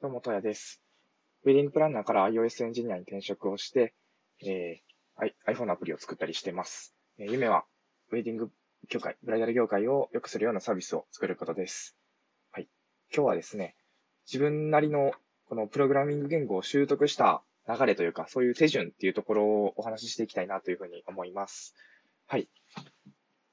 どうも、とやです。ウェディングプランナーから iOS エンジニアに転職をして、iPhone のアプリを作ったりしています。夢は、ウェディング業界、ブライダル業界を良くするようなサービスを作ることです。はい。今日はですね、自分なりのこのプログラミング言語を習得した流れというか、そういう手順っていうところをお話ししていきたいなというふうに思います。はい。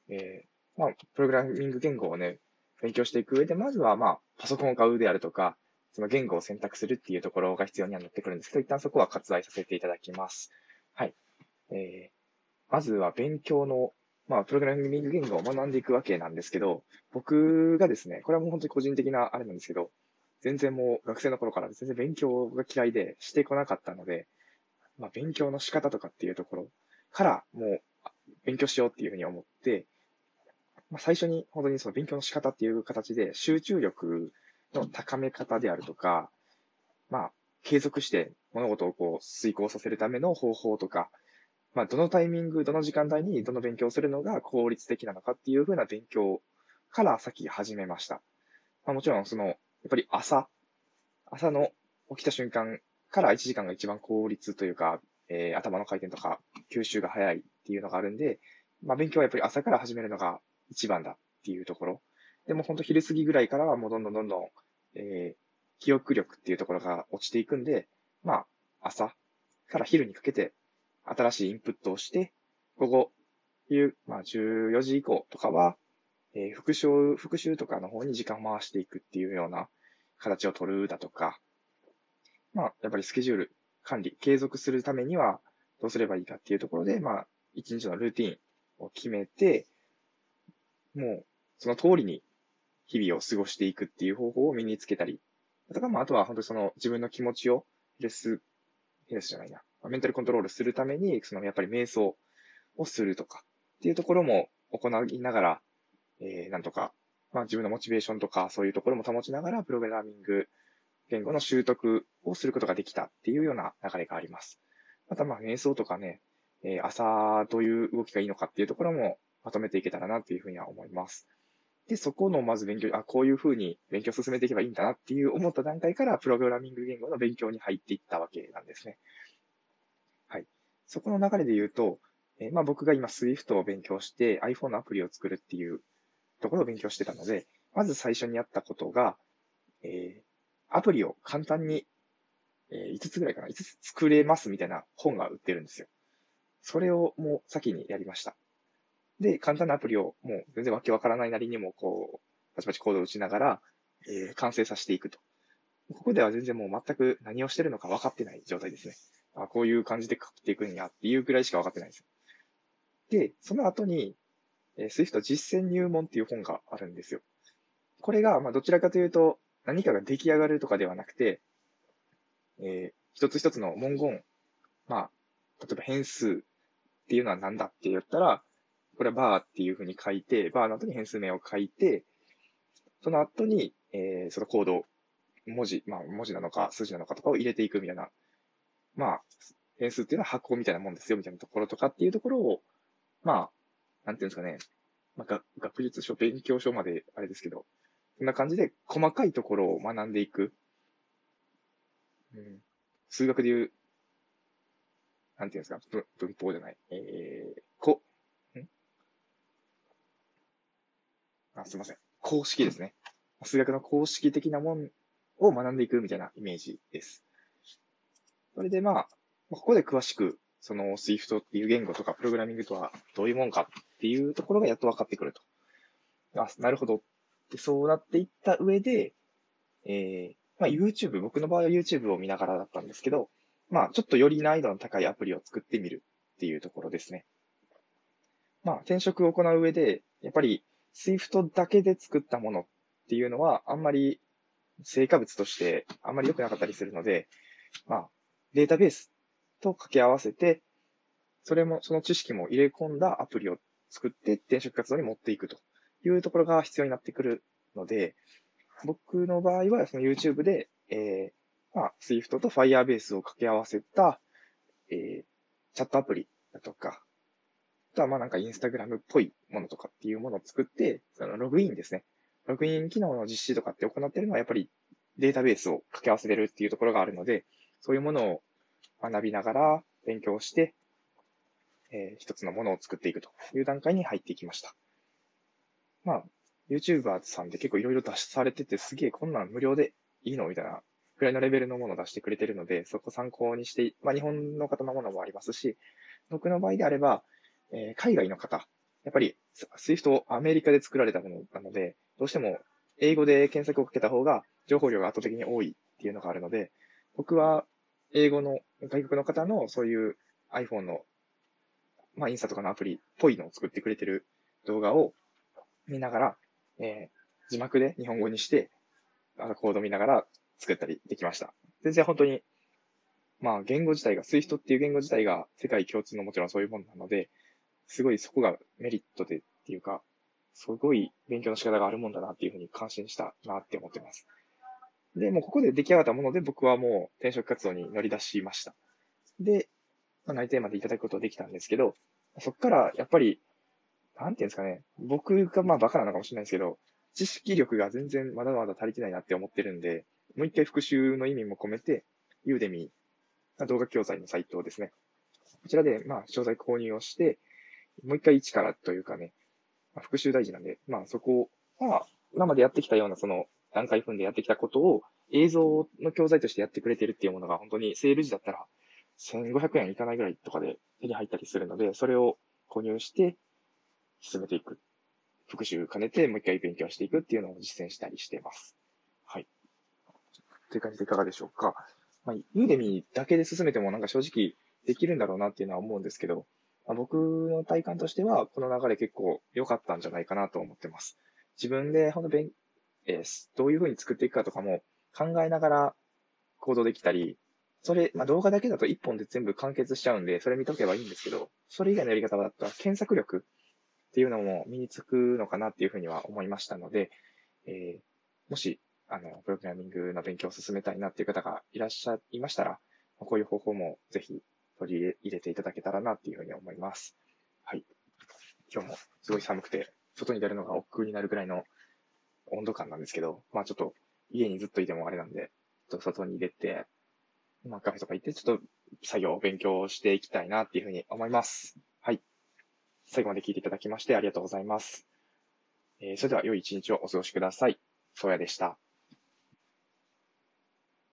プログラミング言語をね、勉強していく上で、まずはパソコンを買うであるとか、その言語を選択するっていうところが必要にはなってくるんですけど、一旦そこは割愛させていただきます。はい。まずは勉強の、プログラミング言語を学んでいくわけなんですけど、僕がですね、これはもう本当に個人的なあれなんですけど、全然もう学生の頃から全然勉強が嫌いでしてこなかったので、勉強の仕方とかっていうところからもう勉強しようっていうふうに思って、最初に本当にその勉強の仕方っていう形で集中力の高め方であるとか、継続して物事をこう遂行させるための方法とか、どのタイミング、どの時間帯にどの勉強をするのが効率的なのかっていうふうな勉強から先始めました。もちろんその、やっぱり朝の起きた瞬間から1時間が一番効率というか、頭の回転とか吸収が早いっていうのがあるんで、勉強はやっぱり朝から始めるのが一番だっていうところ。でも本当昼過ぎぐらいからはもうどんどん、記憶力っていうところが落ちていくんで、朝から昼にかけて新しいインプットをして、午後、14時以降とかは、復習とかの方に時間を回していくっていうような形を取るだとか、やっぱりスケジュール管理、継続するためにはどうすればいいかっていうところで、一日のルーティンを決めて、もうその通りに日々を過ごしていくっていう方法を身につけたり、だとかあとは本当にその自分の気持ちをメンタルコントロールするために、そのやっぱり瞑想をするとかっていうところも行いながら、なんとか、自分のモチベーションとかそういうところも保ちながら、プログラミング言語の習得をすることができたっていうような流れがあります。また瞑想とかね、朝どういう動きがいいのかっていうところもまとめていけたらなというふうには思います。で、そこのまず勉強、こういうふうに勉強を進めていけばいいんだなっていう思った段階から、プログラミング言語の勉強に入っていったわけなんですね。はい。そこの流れで言うと、僕が今 Swift を勉強して iPhone のアプリを作るっていうところを勉強してたので、まず最初にやったことが、アプリを簡単に、5つ作れますみたいな本が売ってるんですよ。それをもう先にやりました。で、簡単なアプリをもう全然わけわからないなりにもこう、パチパチコードを打ちながら、完成させていくと。ここでは全然もう全く何をしてるのか分かってない状態ですね。こういう感じで書いていくんやっていうくらいしか分かってないです。で、その後に、Swift 実践入門っていう本があるんですよ。これが、どちらかというと、何かが出来上がるとかではなくて、一つ一つの文言、例えば変数っていうのは何だって言ったら、これはバーっていう風に書いて、バーの後に変数名を書いて、その後に、そのコードを文字なのか数字なのかとかを入れていくみたいな。変数っていうのは箱みたいなもんですよみたいなところとかっていうところを、なんていうんですかね。学術書、勉強書まであれですけど、そんな感じで細かいところを学んでいく。数学でいう、なんていうんですか、文法じゃない。公式ですね。数学の公式的なものを学んでいくみたいなイメージです。それでここで詳しく、その Swift っていう言語とかプログラミングとはどういうもんかっていうところがやっと分かってくると。なるほど。で、そうなっていった上で、YouTube、僕の場合は YouTube を見ながらだったんですけど、ちょっとより難易度の高いアプリを作ってみるっていうところですね。転職を行う上で、やっぱり、Swift だけで作ったものっていうのは、あんまり成果物としてあんまり良くなかったりするので、データベースと掛け合わせて、その知識も入れ込んだアプリを作って転職活動に持っていくというところが必要になってくるので、僕の場合はその YouTube で、Swift と Firebase を掛け合わせた、チャットアプリだとか、あとはインスタグラムっぽいものとかっていうものを作って、そのログインですね。ログイン機能の実施とかって行ってるのはやっぱりデータベースを掛け合わせれるっていうところがあるので、そういうものを学びながら勉強して、一つのものを作っていくという段階に入っていきました。まあ、YouTuber さんで結構いろいろ出されてて、すげえこんなん無料でいいのみたいなぐらいのレベルのものを出してくれてるので、そこ参考にして、まあ日本の方のものもありますし、僕の場合であれば、海外の方、やっぱり Swift をアメリカで作られたものなので、どうしても英語で検索をかけた方が情報量が圧倒的に多いっていうのがあるので、僕は英語の外国の方のそういう iPhone の、まあインスタとかのアプリっぽいのを作ってくれてる動画を見ながら、字幕で日本語にして、コード見ながら作ったりできました。全然本当に、まあ言語自体が、Swift っていう言語自体が世界共通のもちろんそういうものなので、すごいそこがメリットでっていうか、すごい勉強の仕方があるもんだなっていうふうに感心したなって思ってます。で、もうここで出来上がったもので僕はもう転職活動に乗り出しました。で、まあ、内定までいただくことができたんですけど、そこからやっぱり、なんていうんですかね、僕がまあバカなのかもしれないですけど、知識力が全然まだまだ足りてないなって思ってるんで、もう一回復習の意味も込めて、Udemy、動画教材のサイトですね。こちらで、まあ、詳細購入をして、もう一回一からというかね、復習大事なんで、まあそこを、まあ、今までやってきたようなその段階踏んでやってきたことを映像の教材としてやってくれてるっていうものが本当にセール時だったら1500円いかないぐらいとかで手に入ったりするので、それを購入して進めていく。復習兼ねてもう一回勉強していくっていうのを実践したりしています。はい。という感じでいかがでしょうか。まあ、Udemyだけで進めてもなんか正直できるんだろうなっていうのは思うんですけど、僕の体感としては、この流れ結構良かったんじゃないかなと思ってます。自分で、どういう風に作っていくかとかも考えながら行動できたり、それ、まあ、動画だけだと一本で全部完結しちゃうんで、それ見とけばいいんですけど、それ以外のやり方だったら検索力っていうのも身につくのかなっていう風には思いましたので、もし、プログラミングの勉強を進めたいなっていう方がいらっしゃいましたら、こういう方法もぜひ、取り入れていただけたらなっていうふうに思います。はい。今日もすごい寒くて、外に出るのが億劫になるくらいの温度感なんですけど、まあちょっと家にずっといてもあれなんで、ちょっと外に出て、まあカフェとか行ってちょっと作業、勉強していきたいなっていうふうに思います。はい。最後まで聞いていただきましてありがとうございます。それでは良い一日をお過ごしください。そうやでした。